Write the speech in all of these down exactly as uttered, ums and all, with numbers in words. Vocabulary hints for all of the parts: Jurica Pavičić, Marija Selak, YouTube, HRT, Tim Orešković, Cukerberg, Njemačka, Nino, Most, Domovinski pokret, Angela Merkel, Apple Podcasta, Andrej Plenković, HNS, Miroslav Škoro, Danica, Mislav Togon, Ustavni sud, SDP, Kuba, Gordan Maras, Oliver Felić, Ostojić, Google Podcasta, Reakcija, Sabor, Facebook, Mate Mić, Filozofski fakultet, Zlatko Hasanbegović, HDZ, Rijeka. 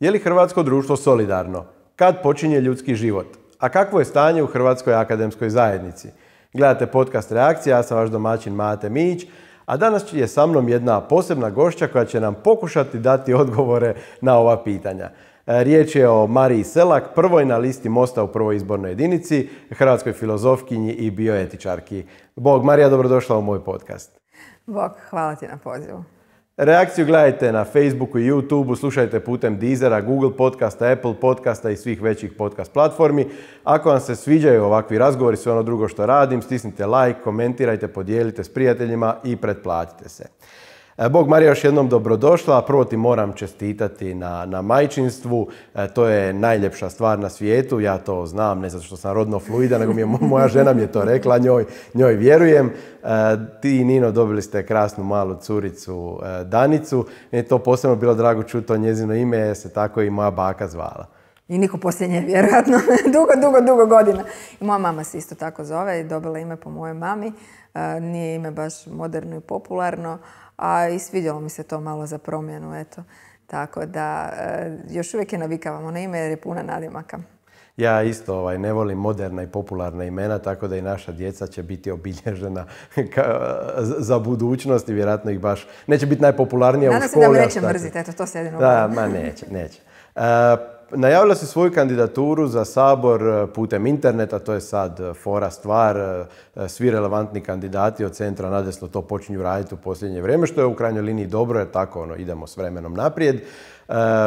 Je li hrvatsko društvo solidarno? Kad počinje ljudski život? A kakvo je stanje u Hrvatskoj akademskoj zajednici? Gledate podcast Reakcija, ja sam vaš domaćin Mate Mić, a danas je sa mnom jedna posebna gošća koja će nam pokušati dati odgovore na ova pitanja. Riječ je o Mariji Selak, prvoj na listi Mosta u prvoj izbornoj jedinici, hrvatskoj filozofkinji i bioetičarki. Bog, Marija, dobrodošla u moj podcast. Bog, hvala ti na pozivu. Reakciju gledajte na Facebooku i YouTubeu, slušajte putem Deezera, Google Podcasta, Apple Podcasta i svih većih podcast platformi. Ako vam se sviđaju ovakvi razgovori, sve ono drugo što radim, stisnite like, komentirajte, podijelite s prijateljima i pretplatite se. Bog, Marija, još jednom dobrodošla. Prvo ti moram čestitati na, na majčinstvu. E, to je najljepša stvar na svijetu. Ja to znam, ne zato što sam rodno fluida, nego mi je, moja žena mi je to rekla, njoj, njoj vjerujem. E, ti i Nino dobili ste krasnu malu curicu e, Danicu. Meni je to posebno bilo drago čuti, to njezino ime se tako i moja baka zvala. I niko posljednje, vjerojatno, dugo, dugo, dugo godina. I moja mama se isto tako zove i dobila ime po mojoj mami. E, nije ime baš moderno i popularno. A i svidjelo mi se to malo za promjenu, eto. Tako da još uvijek je navikavam ono ime jer je puna nadimaka. Ja isto ovaj, ne volim moderna i popularna imena, tako da i naša djeca će biti obilježena za budućnost i vjerojatno ih baš neće biti najpopularnija u školi. Nadam se da mi neće mrziti, eto, to se jedino. Da, ma neće, neće. Uh, Najavila si svoju kandidaturu za Sabor putem interneta, to je sad fora stvar, svi relevantni kandidati od centra nadesno to počinju raditi u posljednje vrijeme, što je u krajnjoj liniji dobro, jer tako ono, idemo s vremenom naprijed.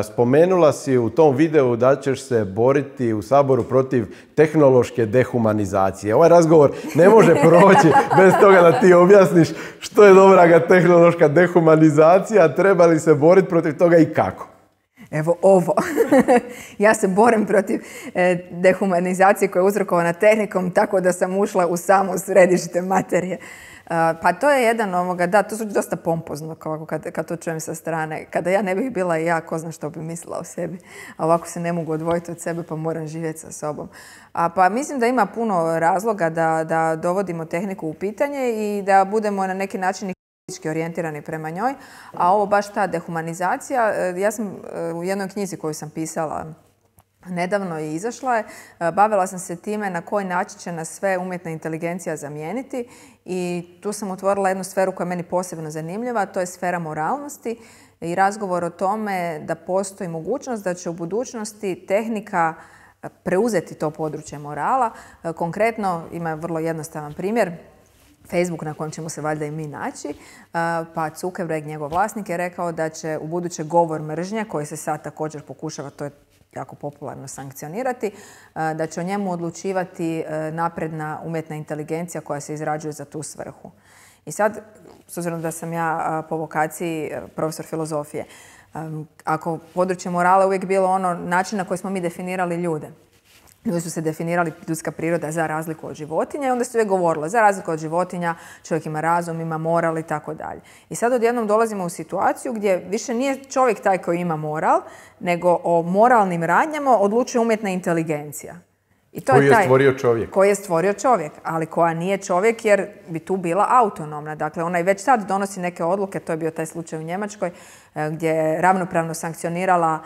Spomenula si u tom videu da ćeš se boriti u Saboru protiv tehnološke dehumanizacije. Ovaj razgovor ne može proći bez toga da ti objasniš što je dobra tehnološka dehumanizacija, treba li se boriti protiv toga i kako? Evo ovo. Ja se borim protiv dehumanizacije koja je uzrokovana tehnikom, tako da sam ušla u samo središte materije. Pa to je jedan ovoga, da, to su dosta pompozno ovako, kad, kad to čujem sa strane. Kada ja ne bih bila i ja, ko zna što bi mislila o sebi. A ovako se ne mogu odvojiti od sebe, pa moram živjeti sa sobom. A, pa mislim da ima puno razloga da, da dovodimo tehniku u pitanje i da budemo na neki način orijentirani prema njoj, a ovo baš ta dehumanizacija, ja sam u jednoj knjizi koju sam pisala nedavno i izašla je, bavila sam se time na koji način će nas sve umjetna inteligencija zamijeniti i tu sam otvorila jednu sferu koja je meni posebno zanimljiva, to je sfera moralnosti i razgovor o tome da postoji mogućnost da će u budućnosti tehnika preuzeti to područje morala. Konkretno, ima vrlo jednostavan primjer, Facebook, na kojem ćemo se valjda i mi naći, pa Cukerberg, njegov vlasnik, je rekao da će u buduće govor mržnje, koji se sad također pokušava, to je jako popularno, sankcionirati, da će o njemu odlučivati napredna umjetna inteligencija koja se izrađuje za tu svrhu. I sad, s obzirom da sam ja po vokaciji profesor filozofije, ako područje morala uvijek bilo ono način na koji smo mi definirali ljude, ljudi su se definirali ljudska priroda za razliku od životinja i onda se uvijek govorilo za razliku od životinja, čovjek ima razum, ima moral i tako dalje. I sad odjednom dolazimo u situaciju gdje više nije čovjek taj koji ima moral, nego o moralnim radnjama odlučuje umjetna inteligencija. I to koji je, taj, je stvorio čovjek. Koji je stvorio čovjek, ali koja nije čovjek jer bi tu bila autonomna. Dakle, ona i već sad donosi neke odluke, to je bio taj slučaj u Njemačkoj, gdje je ravnopravno sankcionirala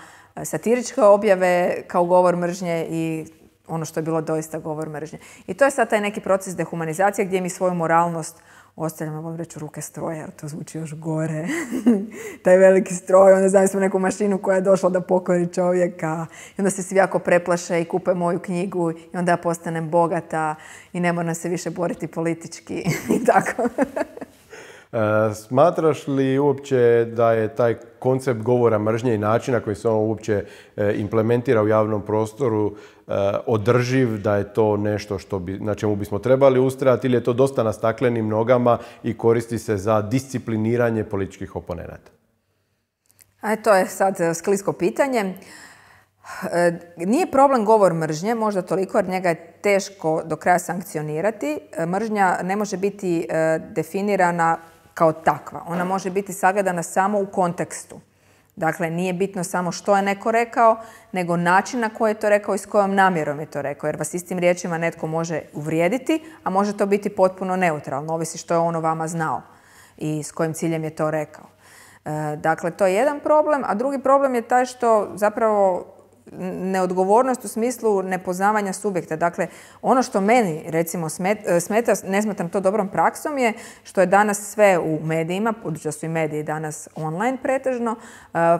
satiričke objave kao govor mržnje i ono što je bilo doista govor mržnje. I to je sad taj neki proces dehumanizacije gdje mi svoju moralnost ostavljamo, volim reći, ruke stroja, jer to zvuči još gore. Taj veliki stroj, onda znam smo neku mašinu koja je došla da pokori čovjeka. I onda se svi jako preplaše i kupe moju knjigu i onda ja postanem bogata i ne moram se više boriti politički i tako. E, smatraš li uopće da je taj koncept govora mržnje i načina koji se on uopće implementira u javnom prostoru e, održiv, da je to nešto što bi, na čemu bismo trebali ustrajati ili je to dosta na staklenim nogama i koristi se za discipliniranje političkih oponenata? A to je sad sklisko pitanje. E, nije problem govor mržnje, možda toliko, jer njega je teško do kraja sankcionirati. E, mržnja ne može biti e, definirana kao takva. Ona može biti sagledana samo u kontekstu. Dakle, nije bitno samo što je neko rekao, nego način na koji je to rekao i s kojom namjerom je to rekao. Jer vas istim riječima netko može uvrijediti, a može to biti potpuno neutralno, ovisi što je ono vama znao i s kojim ciljem je to rekao. Dakle, to je jedan problem, a drugi problem je taj što zapravo neodgovornost u smislu nepoznavanja subjekta. Dakle, ono što meni recimo smeta, ne smatram to dobrom praksom, je što je danas sve u medijima, budući da su i mediji danas online pretežno,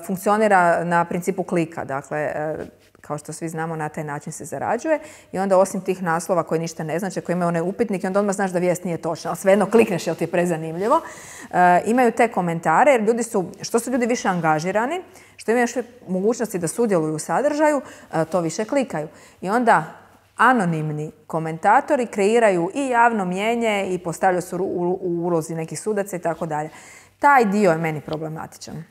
funkcionira na principu klika. Dakle, kao što svi znamo, na taj način se zarađuje i onda osim tih naslova koji ništa ne znače, koji imaju onaj upitnik i onda odmah znaš da vijest nije točna, ali svejedno klikneš jer ti je prezanimljivo, e, imaju te komentare jer ljudi su, što su ljudi više angažirani, što imaju još mogućnosti da sudjeluju u sadržaju, e, to više klikaju. I onda anonimni komentatori kreiraju i javno mjenje i postavljaju su u ulozi nekih sudaca i tako dalje. Taj dio je meni problematičan.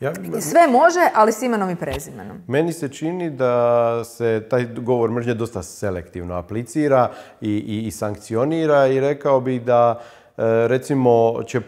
Ja, sve može, ali s imenom i prezimenom. Meni se čini da se taj govor mržnje dosta selektivno aplicira i, i, i sankcionira i rekao bih da recimo će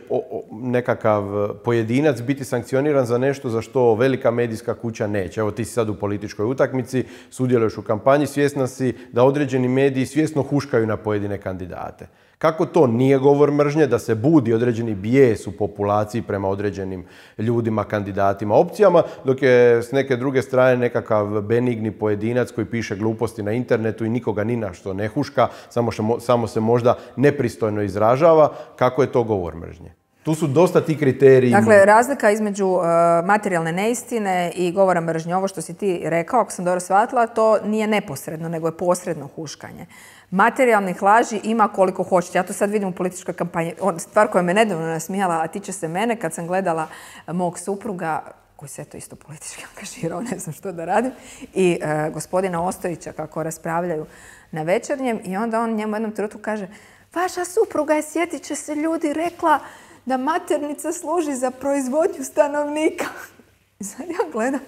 nekakav pojedinac biti sankcioniran za nešto za što velika medijska kuća neće. Evo ti si sad u političkoj utakmici, sudjeluješ u kampanji, svjesna si da određeni mediji svjesno huškaju na pojedine kandidate. Kako to nije govor mržnje da se budi određeni bijes u populaciji prema određenim ljudima, kandidatima, opcijama, dok je s neke druge strane nekakav benigni pojedinac koji piše gluposti na internetu i nikoga ni na što ne huška, samo, što, samo se možda nepristojno izražava, kako je to govor mržnje? Tu su dosta ti kriteriji. Dakle, razlika između uh, materijalne neistine i govora mržnje, ovo što si ti rekao, ako sam dobro shvatila, to nije neposredno, nego je posredno huškanje. Materijalnih laži ima koliko hoćete. Ja to sad vidim u političkoj kampanji. Stvar koja me nedavno nasmijala, a tiče se mene, kad sam gledala mog supruga, koji se to isto politički angažirao, ne znam što da radim, i uh, gospodina Ostojića, kako raspravljaju na Večernjem, i onda on njemu jednom trenutku kaže, vaša supruga je, sjetit će se ljudi, rekla da maternica služi za proizvodnju stanovnika. Sad ja gledam,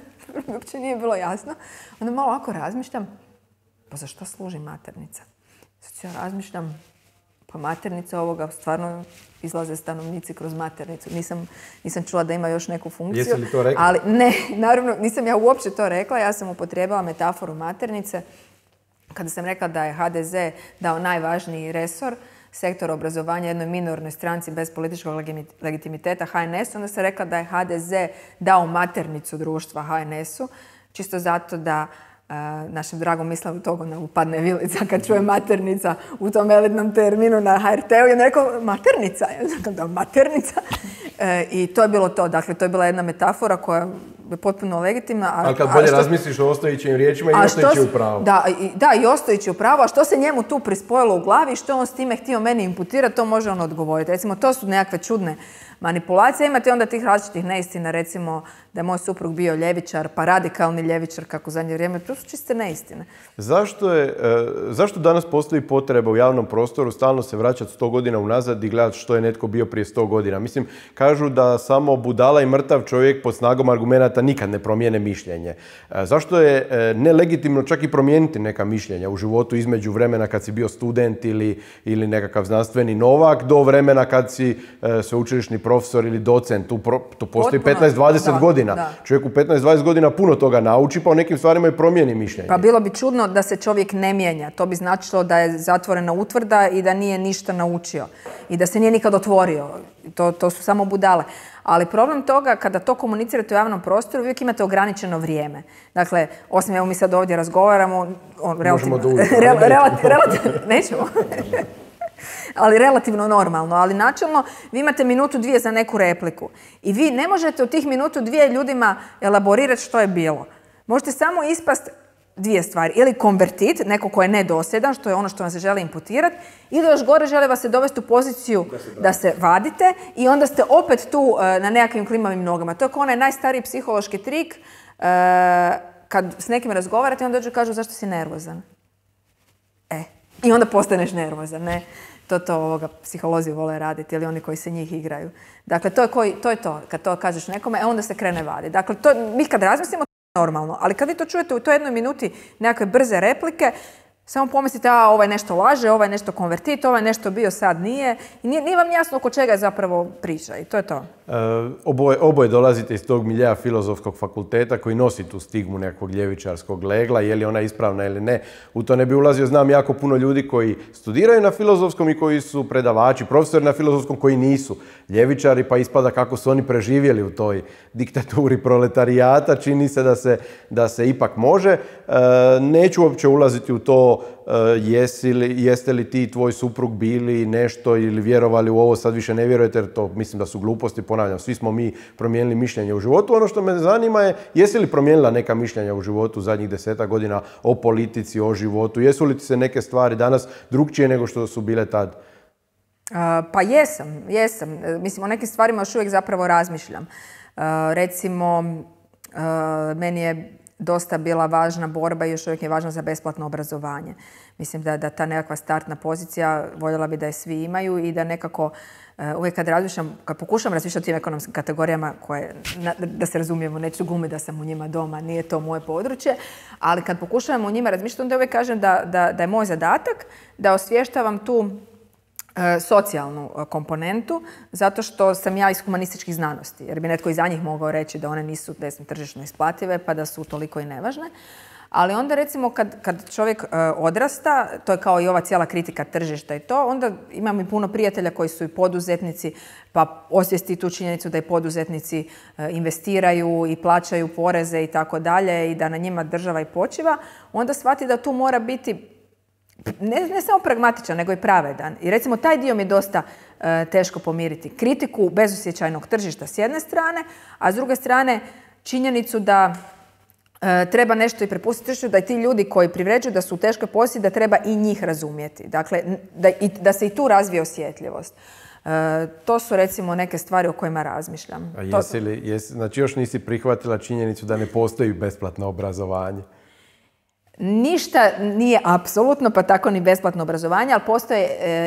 uopće nije bilo jasno. Onda malo ovako razmišljam, pa za što služi maternica? Sad ja razmišljam, pa maternica ovoga, stvarno izlaze stanovnici kroz maternicu. Nisam, nisam čula da ima još neku funkciju. Jesi li to rekla? Ali ne, naravno, nisam ja uopće to rekla. Ja sam upotrijebila metaforu maternice kada sam rekla da je ha de ze dao najvažniji resor, sektor obrazovanja jednoj minornoj stranci bez političkog legitimiteta ha en es, onda se rekla da je ha de ze dao maternicu društva ha en esu, čisto zato da e, našem dragom Mislavu Togonu upadne vilica kad čuje maternica u tom elitnom terminu na ha er te u, je rekao maternica, ja znam da maternica. E, I to je bilo to, dakle to je bila jedna metafora koja je potpuno legitimna. Ali kad bolje razmisliš o Ostojićim riječima, i Ostojić je u pravu. Da, da, i Ostojić je u pravu, a što se njemu tu prispojilo u glavi i što on s time htio meni imputirati, to može on odgovoriti. Recimo, to su nekakve čudne manipulacije. Imate onda tih različitih neistina, recimo da je moj suprug bio ljevičar, pa radikalni ljevičar, kako zadnje vrijeme, to su čiste neistine. Zašto je, zašto danas postoji potreba u javnom prostoru stalno se vraćati sto godina unazad i gledati što je netko bio prije sto godina? Mislim, kažu da samo budala i mrtav čovjek pod snagom argumenata nikad ne promijene mišljenje. Zašto je nelegitimno čak i promijeniti neka mišljenja u životu između vremena kad si bio student ili, ili nekakav znanstveni novak do vremena kad si sveučilišni profesor ili docent? Tu, pro, tu postoji petnaest dvadeset godina. Da. Čovjek u petnaest dvadeset godina puno toga nauči, pa o nekim stvarima i promijeni mišljenje. Pa bilo bi čudno da se čovjek ne mijenja. To bi značilo da je zatvorena utvrda i da nije ništa naučio. I da se nije nikad otvorio. To, to su samo budale. Ali problem toga, kada to komunicirate u javnom prostoru, uvijek imate ograničeno vrijeme. Dakle, osim evo mi sad ovdje razgovaramo... On, relativno, rel, relati, relati, nećemo. Ali relativno normalno. Ali načelno, vi imate minutu dvije za neku repliku. I vi ne možete u tih minutu dvije ljudima elaborirati što je bilo. Možete samo ispast dvije stvari. Ili konvertit, neko ko je nedosljedan, što je ono što vam se želi imputirati, ili još gore žele vas se dovesti u poziciju da se, da se vadite i onda ste opet tu na nekakvim klimavim nogama. To je kao onaj najstariji psihološki trik, kad s nekim razgovarate, onda dođu i kažu zašto si nervozan. E, i onda postaneš nervozan, ne? To to ovoga psiholozi vole raditi ili oni koji se njih igraju. Dakle, to je, koji, to, je to, kad to kažeš nekome, e onda se krene vaditi. Dakle, to, mi kad razmislimo, normalno, ali kad vi to čujete u toj jednoj minuti nekakve brze replike, Samo pomislite, a ovaj nešto laže, ovaj nešto konvertit, ovaj nešto bio, sad nije. I nije, nije vam jasno oko čega je zapravo priča i to je to. E, oboje, oboje dolazite iz tog milja Filozofskog fakulteta koji nosi tu stigmu nekakvog ljevičarskog legla, je li ona ispravna ili ne. U to ne bi ulazio, znam jako puno ljudi koji studiraju na Filozofskom i koji su predavači, profesori na Filozofskom koji nisu ljevičari, pa ispada kako su oni preživjeli u toj diktaturi proletarijata. Čini se da se, da se ipak može. E, neću uopće ulaziti u to Jesi li, jeste li ti i tvoj suprug bili nešto ili vjerovali u ovo, sad više ne vjerujete jer to mislim da su gluposti, ponavljam, svi smo mi promijenili mišljenje u životu. Ono što me zanima je, jesi li promijenila neka mišljenja u životu zadnjih deseta godina o politici, o životu, jesu li ti se neke stvari danas drugčije nego što su bile tad? Pa jesam, jesam. Mislim, o nekim stvarima još uvijek zapravo razmišljam. Recimo, meni je dosta bila važna borba i još uvijek je važna za besplatno obrazovanje. Mislim da, da ta nekakva startna pozicija, voljela bi da je svi imaju i da nekako uh, uvijek kad razmišljam, kad pokušam razmišljati o tim ekonomskim kategorijama, koje, na, da se razumijemo, neću glumiti da sam u njima doma, nije to moje područje, ali kad pokušavam o njima razmišljati, onda uvijek kažem da, da, da je moj zadatak da osvještavam tu socijalnu komponentu, zato što sam ja iz humanističkih znanosti, jer bi netko iza njih mogao reći da one nisu desno tržišno isplative, pa da su toliko i nevažne. Ali onda recimo kad, kad čovjek odrasta, to je kao i ova cijela kritika tržišta i to, onda imam i puno prijatelja koji su i poduzetnici, pa osvijesti tu činjenicu da i poduzetnici investiraju i plaćaju poreze i tako dalje i da na njima država i počiva, onda shvati da tu mora biti Ne, ne samo pragmatičan, nego i pravedan. I recimo taj dio mi je dosta e, teško pomiriti. Kritiku bezosjećajnog tržišta s jedne strane, a s druge strane činjenicu da e, treba nešto i prepustiti tržištu, da i ti ljudi koji privređuju da su u teškoj poziciji, da treba i njih razumjeti. Dakle, da, i, da se i tu razvije osjetljivost. E, to su recimo neke stvari o kojima razmišljam. A jesi li, jesi, znači još nisi prihvatila činjenicu da ne postoji besplatno obrazovanje? Ništa nije apsolutno, pa tako ni besplatno obrazovanje, ali postoje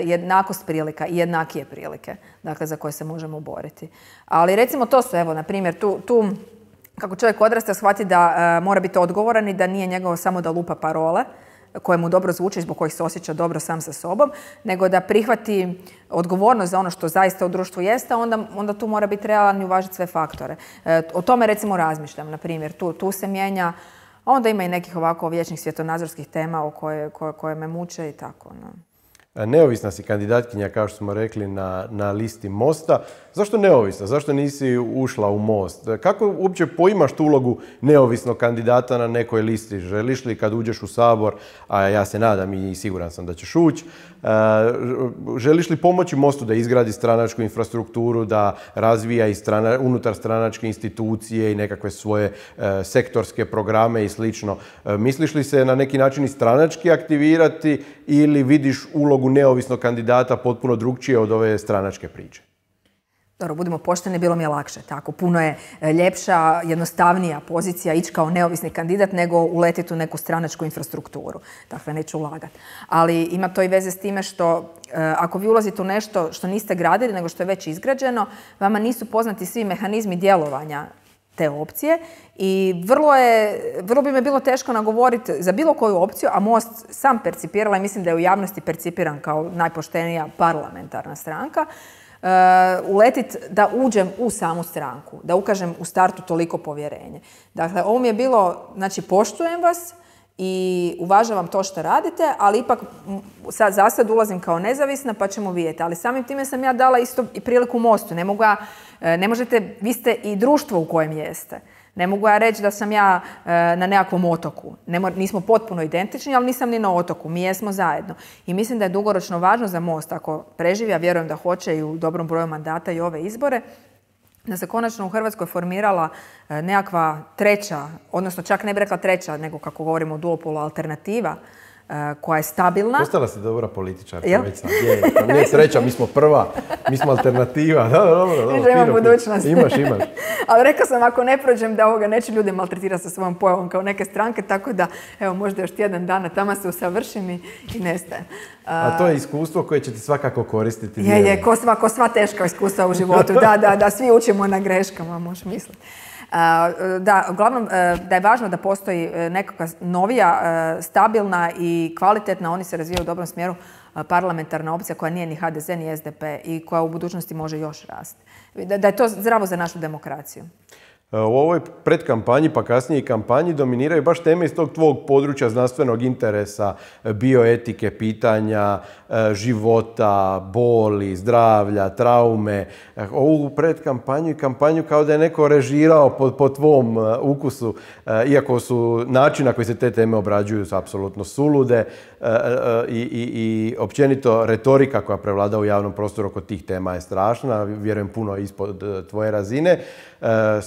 jednakost prilika i jednakije prilike, dakle, za koje se možemo boriti. Ali recimo to su, evo, na primjer, tu, tu kako čovjek odrasta shvati da e, mora biti odgovoran i da nije njegovo samo da lupa parole koje mu dobro zvuče i zbog kojih se osjeća dobro sam sa sobom, nego da prihvati odgovornost za ono što zaista u društvu jeste, onda, onda tu mora biti realan i uvažiti sve faktore. E, o tome recimo razmišljam, na primjer, tu, tu se mijenja. A onda ima i nekih ovako vječnih svjetonazorskih tema o koje, koje, koje me muče i tako. No. Neovisna si kandidatkinja, kao što smo rekli, na, na listi Mosta. Zašto neovisna? Zašto nisi ušla u Most? Kako uopće poimaš tu ulogu neovisnog kandidata na nekoj listi? Želiš li kad uđeš u Sabor, a ja se nadam i siguran sam da ćeš ući, želiš li pomoći Mostu da izgradi stranačku infrastrukturu, da razvija i strana, unutar stranačke institucije i nekakve svoje sektorske programe i slično? Misliš li se na neki način i stranački aktivirati ili vidiš ulogu neovisnog kandidata potpuno drugčije od ove stranačke priče? Dobro, budimo pošteni, bilo mi je lakše. Tako, puno je ljepša, jednostavnija pozicija ići kao neovisni kandidat nego uletiti u neku stranačku infrastrukturu. Dakle, neću ulagati. Ali ima to i veze s time što e, ako vi ulazite u nešto što niste gradili, nego što je već izgrađeno, vama nisu poznati svi mehanizmi djelovanja te opcije i vrlo, je, vrlo bi me bilo teško nagovoriti za bilo koju opciju, a Most sam percipirala i mislim da je u javnosti percipiran kao najpoštenija parlamentarna stranka, Uh, uletit da uđem u samu stranku, da ukažem u startu toliko povjerenje. Dakle, ovo mi je bilo, znači, poštujem vas i uvažavam to što radite, ali ipak sad, za sad ulazim kao nezavisna pa ćemo vidjeti. Ali samim time sam ja dala isto i priliku Mostu. Ne mogu ja, ne možete, vi ste i društvo u kojem jeste. Ne mogu ja reći da sam ja e, na nekakvom otoku. Ne, nismo potpuno identični, ali nisam ni na otoku. Mi jesmo zajedno. I mislim da je dugoročno važno za Most, ako preživi, a vjerujem da hoće i u dobrom broju mandata i ove izbore, da se konačno u Hrvatskoj formirala e, nekakva treća, odnosno čak ne bi rekla treća, nego kako govorimo o duopolu alternativa, koja je stabilna. Postala si dobra političarka. Već sam. Je, to nije sreća, mi smo prva, mi smo alternativa. Da, dobro, dobro. Dobro, imam budućnost. Imaš, imaš. Ali rekao sam, ako ne prođem, da ovoga neću ljude maltretirati sa svojom pojavom kao neke stranke, tako da, evo, možda još tjedan dana tamo se usavršim i, i nestajem. A to je iskustvo koje će ti svakako koristiti. Je, je, ko sva, ko sva teška iskustva u životu. Da, da, da, svi učimo na greškama, možeš misliti. Da, uglavnom, da je važno da postoji nekakva novija, stabilna i kvalitetna, oni se razvijaju u dobrom smjeru, parlamentarna opcija koja nije ni ha de ze, ni es de pe i koja u budućnosti može još rasti. Da je to zdravo za našu demokraciju. U ovoj predkampanji, pa kasnije i kampanji, dominiraju baš teme iz tog tvog područja znanstvenog interesa, bioetike, pitanja života, boli, zdravlja, traume. Ovu predkampanju i kampanju kao da je neko režirao po, po tvom ukusu, iako su način na koji se te teme obrađuju su apsolutno sulude i, i, i općenito retorika koja prevlada u javnom prostoru oko tih tema je strašna, vjerujem puno ispod tvoje razine.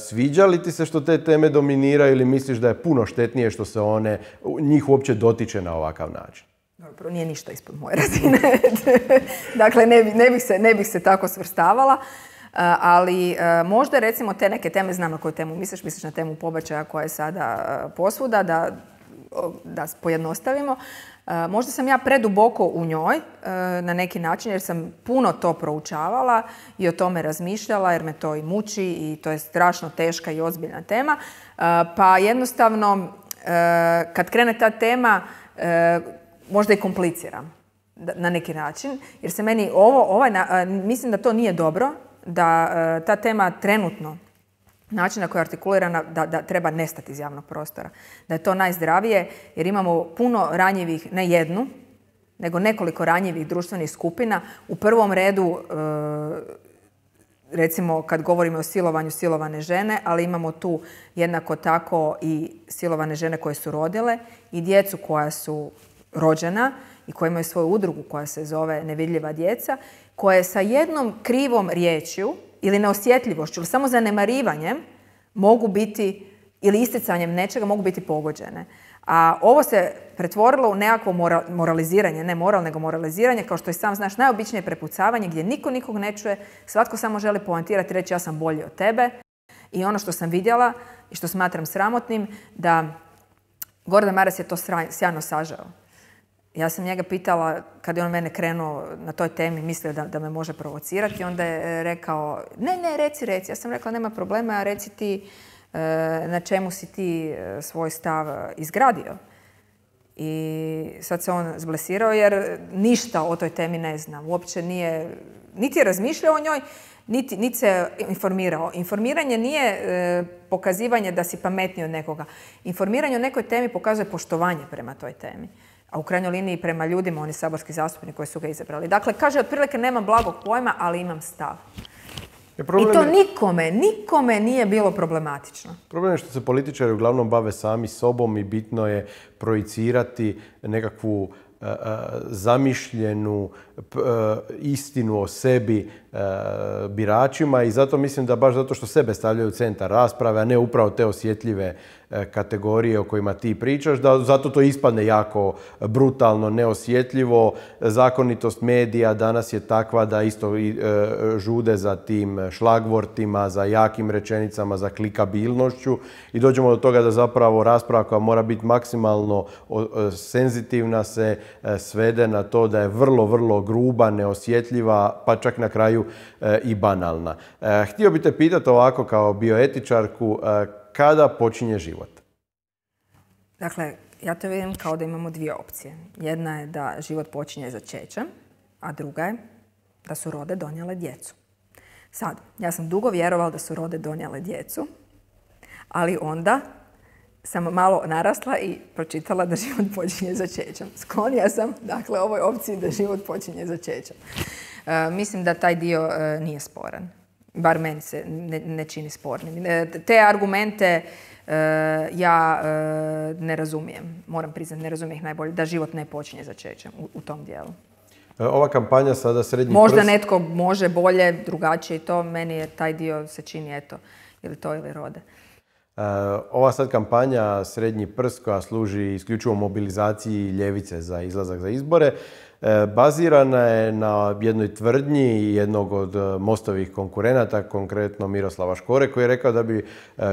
Sviđa li ti se što te teme dominiraju ili misliš da je puno štetnije što se one, njih uopće dotiče na ovakav način? Dobro, nije ništa ispod moje razine. Dakle, ne, ne, bih se, ne bih se tako svrstavala, ali možda recimo te neke teme, znam na koju temu misliš, misliš na temu pobačaja koja je sada posvuda, da, da pojednostavimo. Možda sam ja preduboko u njoj na neki način jer sam puno to proučavala i o tome razmišljala jer me to i muči i to je strašno teška i ozbiljna tema. Pa jednostavno kad krene ta tema možda i kompliciram na neki način jer se meni ovo, ovaj, mislim da to nije dobro da ta tema trenutno način na koji je artikulirana da, da treba nestati iz javnog prostora. Da je to najzdravije jer imamo puno ranjivih, ne jednu, nego nekoliko ranjivih društvenih skupina. U prvom redu, recimo kad govorimo o silovanju silovane žene, ali imamo tu jednako tako i silovane žene koje su rodile i djecu koja su rođena i koja imaju svoju udrugu koja se zove Nevidljiva djeca, koja je sa jednom krivom riječju ili neosjetljivošću, ili samo zanemarivanjem mogu biti, ili isticanjem nečega, mogu biti pogođene. A ovo se pretvorilo u nekakvo moraliziranje, ne moral, nego moraliziranje, kao što i sam znaš, najobičnije prepucavanje gdje niko nikog ne čuje, svatko samo želi poentirati, reći ja sam bolji od tebe. I ono što sam vidjela i što smatram sramotnim, da Gordan Maras je to sjajno sažao. Ja sam njega pitala, kad je on mene krenuo na toj temi, mislio da, da me može provocirati, onda je rekao, ne, ne, reci, reci. Ja sam rekla, nema problema, reci ti e, na čemu si ti svoj stav izgradio. I sad se on zblesirao jer ništa o toj temi ne zna. Uopće nije, niti je razmišljao o njoj, niti, niti se informirao. Informiranje nije e, pokazivanje da si pametniji od nekoga. Informiranje o nekoj temi pokazuje poštovanje prema toj temi. A u krajnjoj liniji prema ljudima, oni saborski zastupnici koji su ga izabrali. Dakle, kaže, otprilike nemam blagog pojma, ali imam stav. I to nikome, nikome nije bilo problematično. Problem je što se političari uglavnom bave sami sobom i bitno je projicirati nekakvu zamišljenu istinu o sebi biračima i zato mislim da baš zato što sebe stavljaju u centar rasprave, a ne upravo te osjetljive kategorije o kojima ti pričaš, da zato to ispadne jako brutalno, neosjetljivo. Zakonitost medija danas je takva da isto žude za tim šlagvortima, za jakim rečenicama, za klikabilnošću i dođemo do toga da zapravo rasprava koja mora biti maksimalno senzitivna se svede na to da je vrlo, vrlo gruba, neosjetljiva, pa čak na kraju i banalna. Htio bih te pitati ovako kao bioetičarku, kada počinje život? Dakle, ja to vidim kao da imamo dvije opcije. Jedna je da život počinje začećem, a druga je da su rode donijele djecu. Sad, ja sam dugo vjerovala da su rode donijele djecu, ali onda sam malo narasla i pročitala da život počinje začećem. Sklonija sam, dakle, ovoj opciji da život počinje začećem. E, mislim da taj dio e, nije sporan. Bar meni se ne, ne čini spornim. Te argumente e, ja e, ne razumijem. Moram priznati, ne razumijem ih najbolje. Da život ne počinje začećem u, u tom dijelu. Ova kampanja sada srednji možda prst... netko može bolje, drugačije i to. Meni je taj dio se čini, eto, ili to ili rode. Ova sad kampanja Srednji prst koja služi isključivo mobilizaciji ljevice za izlazak za izbore bazirana je na jednoj tvrdnji jednog od Mostovih konkurenata, konkretno Miroslava Škore, koji je rekao da bi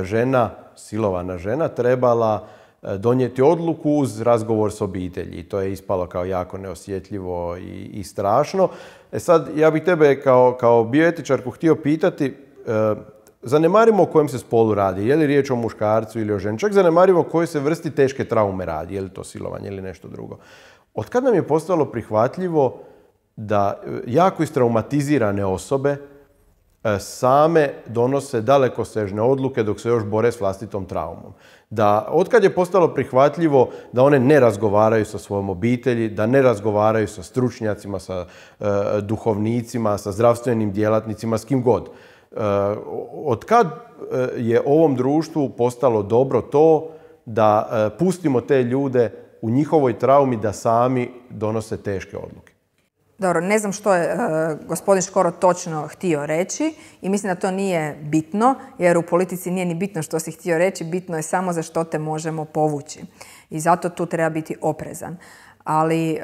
žena, silovana žena, trebala donijeti odluku uz razgovor s obitelji. To je ispalo kao jako neosjetljivo i, i strašno. E sad, ja bih tebe kao, kao bioetičarku htio pitati, zanemarimo o kojem se spolu radi, je li riječ o muškarcu ili o ženi, čak zanemarimo o kojoj se vrsti teške traume radi, je li to silovanje ili nešto drugo. Od kad nam je postalo prihvatljivo da jako istraumatizirane osobe same donose dalekosežne odluke dok se još bore s vlastitom traumom? Da, otkad je postalo prihvatljivo da one ne razgovaraju sa svojom obitelji, da ne razgovaraju sa stručnjacima, sa e, duhovnicima, sa zdravstvenim djelatnicima, s kim god. E, od kad je ovom društvu postalo dobro to da e, pustimo te ljude u njihovoj traumi da sami donose teške odluke? Dobro, ne znam što je e, gospodin Škoro točno htio reći i mislim da to nije bitno, jer u politici nije ni bitno što si htio reći, bitno je samo za što te možemo povući. I zato tu treba biti oprezan. Ali e,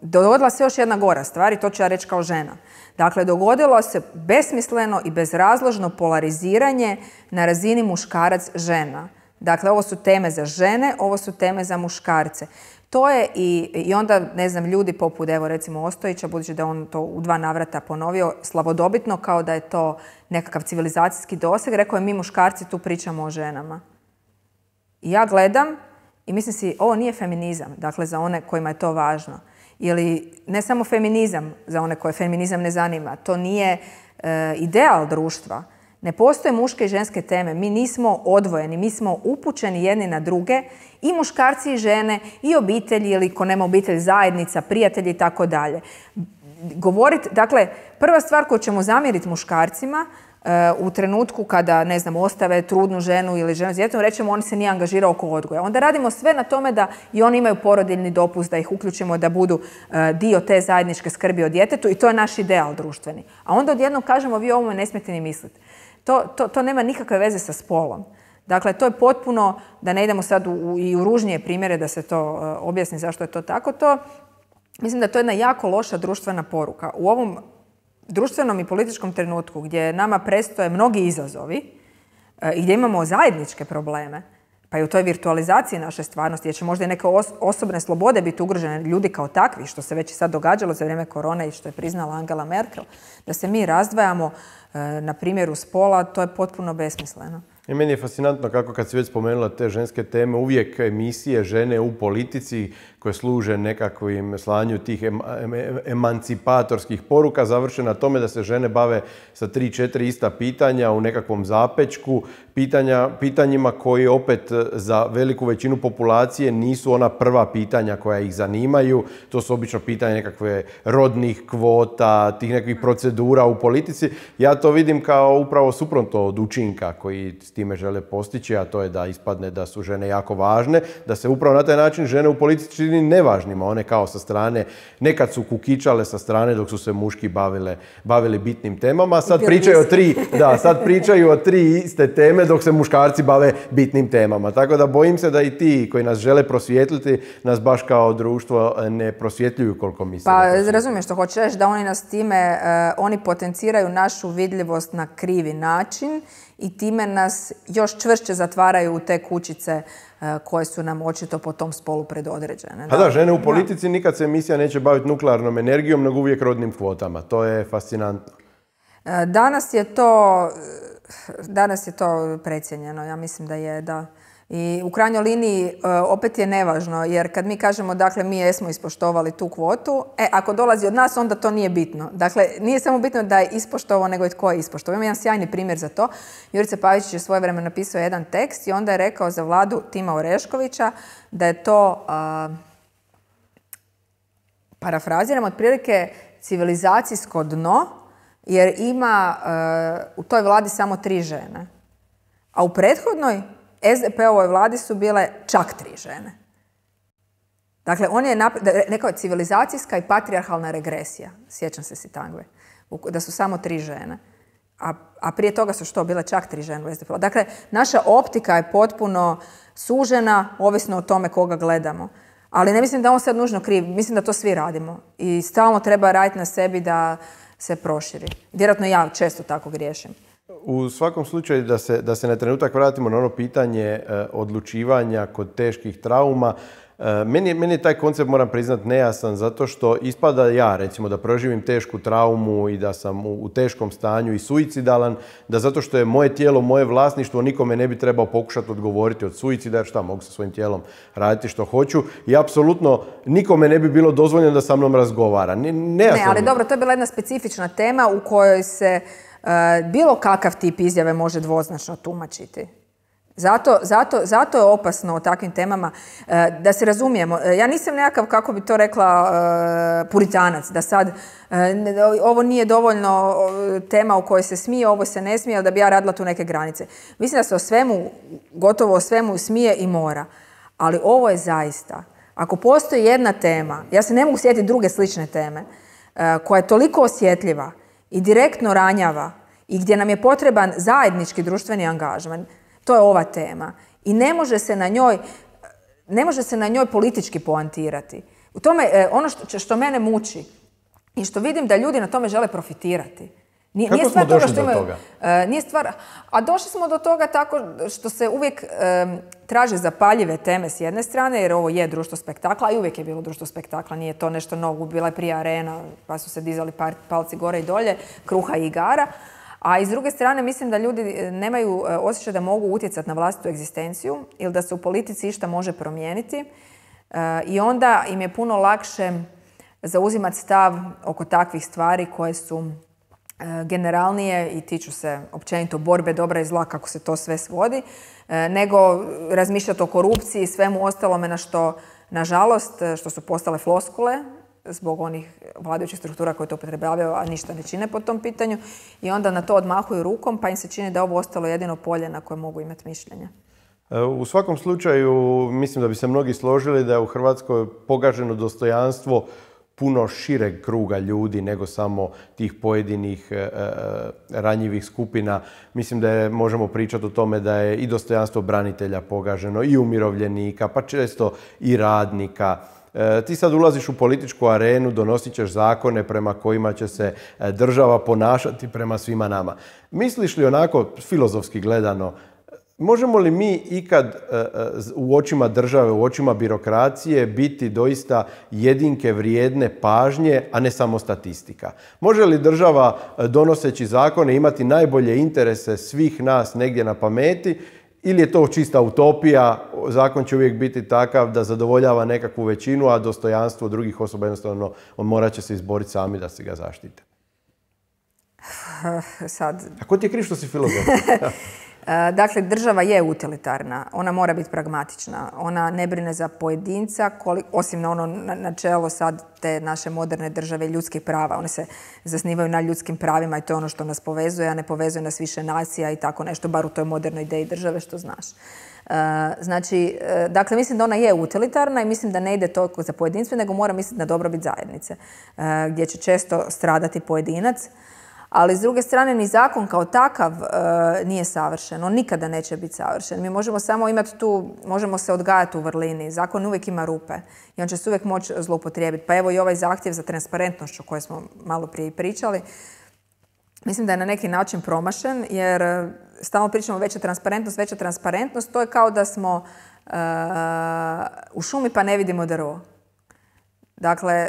dogodila se još jedna gora stvar i to ću ja reći kao žena. Dakle, dogodilo se besmisleno i bezrazložno polariziranje na razini muškarac-žena. Dakle, ovo su teme za žene, ovo su teme za muškarce. To je i, i onda, ne znam, ljudi poput, evo recimo Ostojića, budući da on to u dva navrata ponovio, slavodobitno, kao da je to nekakav civilizacijski doseg, rekao je mi muškarci tu pričamo o ženama. I ja gledam i mislim si, ovo nije feminizam, dakle za one kojima je to važno. Ili ne samo feminizam za one koje feminizam ne zanima, to nije e, ideal društva. Ne postoje muške i ženske teme, mi nismo odvojeni, mi smo upućeni jedni na druge, i muškarci i žene, i obitelji, ili ko nema obitelj, zajednica, prijatelji i tako dalje. Govorit, dakle, prva stvar koju ćemo zamjeriti muškarcima uh, u trenutku kada, ne znam, ostave trudnu ženu ili ženu s djetetom, rećemo on se nije angažirao oko odgoja. Onda radimo sve na tome da i oni imaju porodiljni dopust, da ih uključimo, da budu uh, dio te zajedničke skrbi o djetetu, i to je naš ideal društveni. A onda odjednom kažemo vi ovome ne smijete ni misliti. To, to, to nema nikakve veze sa spolom. Dakle, to je potpuno, da ne idemo sad u, u, i u ružnije primjere da se to uh, objasni zašto je to tako, to mislim da to je jedna jako loša društvena poruka. U ovom društvenom i političkom trenutku gdje nama prestoje mnogi izazovi uh, i gdje imamo zajedničke probleme, pa i u toj virtualizaciji naše stvarnosti, jer će možda i neke os osobne slobode biti ugrožene ljudi kao takvi, što se već i sad događalo za vrijeme korone i što je priznala Angela Merkel, da se mi razdvajamo e, na primjeru spola, to je potpuno besmisleno. I meni je fascinantno kako, kad si već spomenula te ženske teme, uvijek emisije žene u politici koje služe nekakvim slanju tih em em emancipatorskih poruka završe na tome da se žene bave sa tri, četiri ista pitanja u nekakvom zapečku, pitanja, pitanjima koji opet za veliku većinu populacije nisu ona prva pitanja koja ih zanimaju. To su obično pitanja nekakve rodnih kvota, tih nekakvih procedura u politici. Ja to vidim kao upravo suprotno od učinka koji time žele postići, a to je da ispadne da su žene jako važne, da se upravo na taj način žene u politici čini nevažnima. One kao sa strane, nekad su kukičale sa strane dok su se muški bavile, bavili bitnim temama, sad pričaju, o tri, da, sad pričaju o tri iste teme dok se muškarci bave bitnim temama. Tako da bojim se da i ti koji nas žele prosvijetliti, nas baš kao društvo ne prosvjetljuju koliko mislim. Pa razumiješ što hoćeš reći, da oni nas time, uh, oni potenciraju našu vidljivost na krivi način i time nas još čvršće zatvaraju u te kućice koje su nam očito po tom spolu predodređene. A da, žene u politici nikad se emisija neće baviti nuklearnom energijom, nego uvijek rodnim kvotama. To je fascinantno. Danas je to, danas je to precijenjeno, ja mislim da je, da. I u krajnjoj liniji opet je nevažno, jer kad mi kažemo dakle mi jesmo ispoštovali tu kvotu, e, ako dolazi od nas onda to nije bitno. Dakle, nije samo bitno da je ispoštovao, nego i tko je ispoštovao. Imamo jedan sjajni primjer za to. Jurica Pavičić je svoje vremena napisao jedan tekst i onda je rekao za vladu Tima Oreškovića da je to, a, parafraziram, otprilike civilizacijsko dno, jer ima a, u toj vladi samo tri žene. A u prethodnoj S D P-ovoj vladi su bile čak tri žene. Dakle, on je neka civilizacijska i patrijarhalna regresija. Sjećam se Sitangve, da su samo tri žene. A, a prije toga su što? Bile čak tri žene u S D P-u. Dakle, naša optika je potpuno sužena, ovisno o tome koga gledamo. Ali ne mislim da on sad nužno kriv. Mislim da to svi radimo. I stalno treba raditi na sebi da se proširi. Vjerojatno ja često tako griješim. U svakom slučaju, da se, da se na trenutak vratimo na ono pitanje e, odlučivanja kod teških trauma, e, meni, meni je taj koncept, moram priznat, nejasan, zato što ispada ja, recimo, da proživim tešku traumu i da sam u, u teškom stanju i suicidalan, da zato što je moje tijelo, moje vlasništvo, nikome ne bi trebao pokušati odgovoriti od suicida, jer šta, mogu sa svojim tijelom raditi što hoću i apsolutno nikome ne bi bilo dozvoljeno da sa mnom razgovara. Ne, ne, ali dobro, to je bila jedna specifična tema u kojoj se bilo kakav tip izjave može dvoznačno tumačiti. Zato, zato, zato je opasno o takvim temama. Da se razumijemo, ja nisam nekakav, kako bi to rekla, puritanac, da sad ovo nije dovoljno tema u kojoj se smije, ovo se ne smije, ali da bi ja radila tu neke granice. Mislim da se o svemu, gotovo o svemu smije i mora, ali ovo je zaista, ako postoji jedna tema, ja se ne mogu sjetiti druge slične teme, koja je toliko osjetljiva i direktno ranjava i gdje nam je potreban zajednički društveni angažman, to je ova tema. I ne može se na njoj, ne može se na njoj politički poantirati. U tome, ono što, što mene muči i što vidim da ljudi na tome žele profitirati. Nije, Kako nije smo došli toga do toga? Imaju, nije stvar, a došli smo do toga tako što se uvijek um, traže zapaljive teme s jedne strane, jer ovo je društvo spektakla, a i uvijek je bilo društvo spektakla, nije to nešto novo, bila je prije arena, pa su se dizali par, palci gore i dolje, kruha i igara. A iz druge strane, mislim da ljudi nemaju osjećaj da mogu utjecati na vlastitu egzistenciju ili da se u politici išta može promijeniti. Uh, I onda im je puno lakše zauzimati stav oko takvih stvari koje su generalnije i tiču se općenito borbe dobra i zla, kako se to sve svodi, nego razmišljati o korupciji i svemu ostalome na što, nažalost, što su postale floskule zbog onih vladajućih struktura koje to upotrebljavaju, a ništa ne čine po tom pitanju, i onda na to odmahuju rukom, pa im se čini da je ovo ostalo jedino polje na koje mogu imati mišljenja. U svakom slučaju, mislim da bi se mnogi složili da je u Hrvatskoj pogaženo dostojanstvo puno šireg kruga ljudi nego samo tih pojedinih e, ranjivih skupina. Mislim da je, možemo pričati o tome da je i dostojanstvo branitelja pogaženo, i umirovljenika, pa često i radnika. E, ti sad ulaziš u političku arenu, donosit ćeš zakone prema kojima će se država ponašati prema svima nama. Misliš li onako, filozofski gledano, možemo li mi ikad u očima države, u očima birokracije biti doista jedinke vrijedne pažnje, a ne samo statistika? Može li država, donoseći zakone, imati najbolje interese svih nas negdje na pameti, ili je to čista utopija, zakon će uvijek biti takav da zadovoljava nekakvu većinu, a dostojanstvo drugih osoba jednostavno morat će se izboriti sami da se ga zaštite? Sad... A ko ti je kriv što si filozof? Dakle, država je utilitarna, ona mora biti pragmatična, ona ne brine za pojedinca, koliko, osim na ono načelo sad te naše moderne države ljudskih prava, one se zasnivaju na ljudskim pravima i to je ono što nas povezuje, a ne povezuje nas više nacija i tako nešto, bar u toj modernoj ideji države, što znaš. Znači, dakle, mislim da ona je utilitarna i mislim da ne ide toliko za pojedinstvo, nego mora misliti na dobrobit zajednice, gdje će često stradati pojedinac. Ali s druge strane, ni zakon kao takav e, nije savršen. On nikada neće biti savršen. Mi možemo samo imati tu, možemo se odgajati u vrlini. Zakon uvijek ima rupe i on će se uvijek moći zloupotrijebiti. Pa evo i ovaj zahtjev za transparentnošću o kojoj smo malo prije pričali. Mislim da je na neki način promašen, jer stalno pričamo veća transparentnost, veća transparentnost. To je kao da smo e, u šumi pa ne vidimo drvo. Dakle,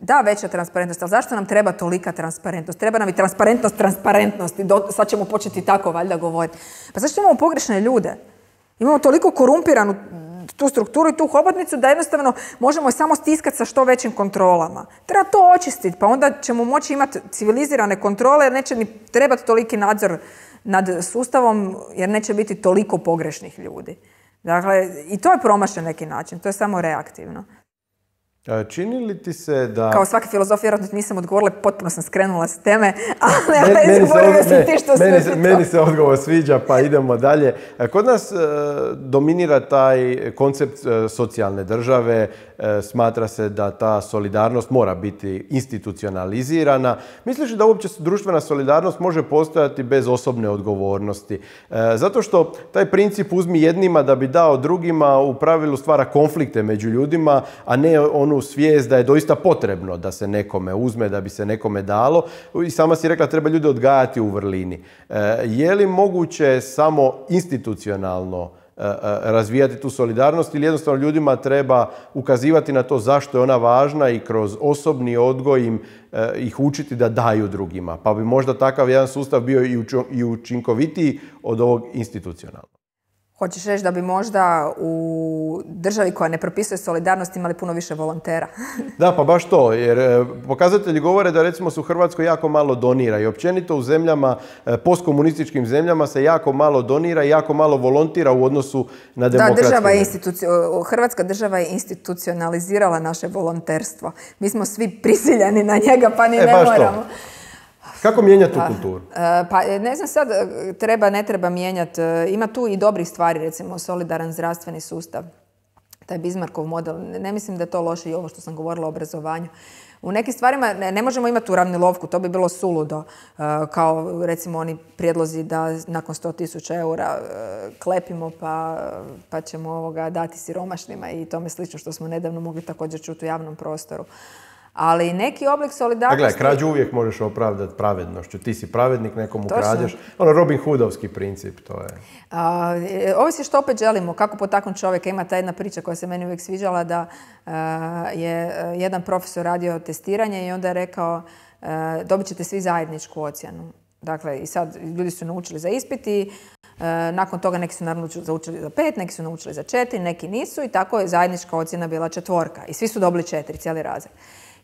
da, veća transparentnost, ali zašto nam treba tolika transparentnost? Treba nam i transparentnost transparentnosti. Do, sad ćemo početi tako valjda govoriti. Pa zašto imamo pogrešne ljude? Imamo toliko korumpiranu tu strukturu i tu hobotnicu da jednostavno možemo je samo stiskati sa što većim kontrolama. Treba to očistiti, pa onda ćemo moći imati civilizirane kontrole, jer neće ni trebati toliki nadzor nad sustavom, jer neće biti toliko pogrešnih ljudi. Dakle, i to je promašen neki način, to je samo reaktivno. Čini li ti se da... Kao svaki filozof, vjerojatno nisam odgovorila, potpuno sam skrenula s teme, ali ne, ne izgovorio sam ti što meni, se, meni se odgovor sviđa, pa idemo dalje. Kod nas e, dominira taj koncept e, socijalne države, e, smatra se da ta solidarnost mora biti institucionalizirana. Misliš da uopće društvena solidarnost može postojati bez osobne odgovornosti? E, zato što taj princip uzmi jednima da bi dao drugima u pravilu stvara konflikte među ljudima, a ne onu gurnu svijest da je doista potrebno da se nekome uzme, da bi se nekome dalo. I sama si rekla, treba ljude odgajati u vrlini. Je li moguće samo institucionalno razvijati tu solidarnost ili jednostavno ljudima treba ukazivati na to zašto je ona važna i kroz osobni odgoj im ih učiti da daju drugima? Pa bi možda takav jedan sustav bio i učinkovitiji od ovog institucionalnog. Hoćeš reći da bi možda u državi koja ne propisuje solidarnost imali puno više volontera? Da, pa baš to, jer pokazatelji govore da recimo se u Hrvatskoj jako malo donira i općenito u zemljama, postkomunističkim zemljama se jako malo donira i jako malo volontira u odnosu na demokratske. Da, Hrvatska država je institucionalizirala naše volonterstvo. Mi smo svi prisiljeni na njega, pa ni ne moramo. Kako mijenjati tu kulturu? Pa ne znam sad, treba, ne treba mijenjati. Ima tu i dobrih stvari, recimo solidaran zdravstveni sustav, taj Bizmarkov model. Ne mislim da je to loše i ovo što sam govorila o obrazovanju. U nekim stvarima ne možemo imati uravnilovku, to bi bilo suludo, kao recimo oni prijedlozi da nakon sto tisuća eura klepimo pa ćemo dati siromašnima i tome slično što smo nedavno mogli također čuti u javnom prostoru. Ali neki oblik solidarnosti... A gledaj, krađu uvijek možeš opravdati pravednošću. Ti si pravednik, nekomu krađeš. Ono, Robin Hoodovski princip, to je. Ovisi što opet želimo, kako potaknuti čovjeka. Ima ta jedna priča koja se meni uvijek sviđala, da je jedan profesor radio testiranje i onda je rekao dobit ćete svi zajedničku ocjenu. Dakle, i sad ljudi su naučili za ispit i nakon toga neki su naravno naučili za pet, neki su naučili za četiri, neki nisu i tako je zajednička ocjena bila četvorka. I svi su dobili četiri, cijeli razred.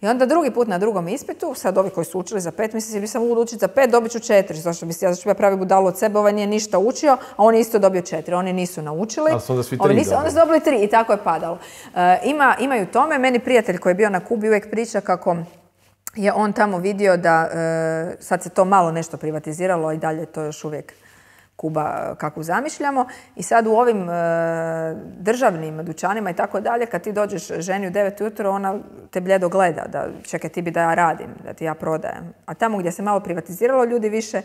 I onda drugi put na drugom ispitu, sad ovi koji su učili za pet, misli se bi sam učiti za pet, dobit ću četiri. Zašto bi se ja zašto pravi budalo od sebe, ovaj nije ništa učio, a on je isto dobio četiri. Oni nisu naučili, oni su dobili tri i tako je padalo. Imaju tome, meni prijatelj koji je bio na Kubi uvijek priča kako je on tamo vidio da sad se to malo nešto privatiziralo i dalje to još uvijek Kuba kako zamišljamo. I sad u ovim državnim dućanima i tako dalje, kad ti dođeš ženi u devet jutro, ona te bljedo gleda da čekaj ti bi da ja radim, da ti ja prodajem. A tamo gdje se malo privatiziralo, ljudi više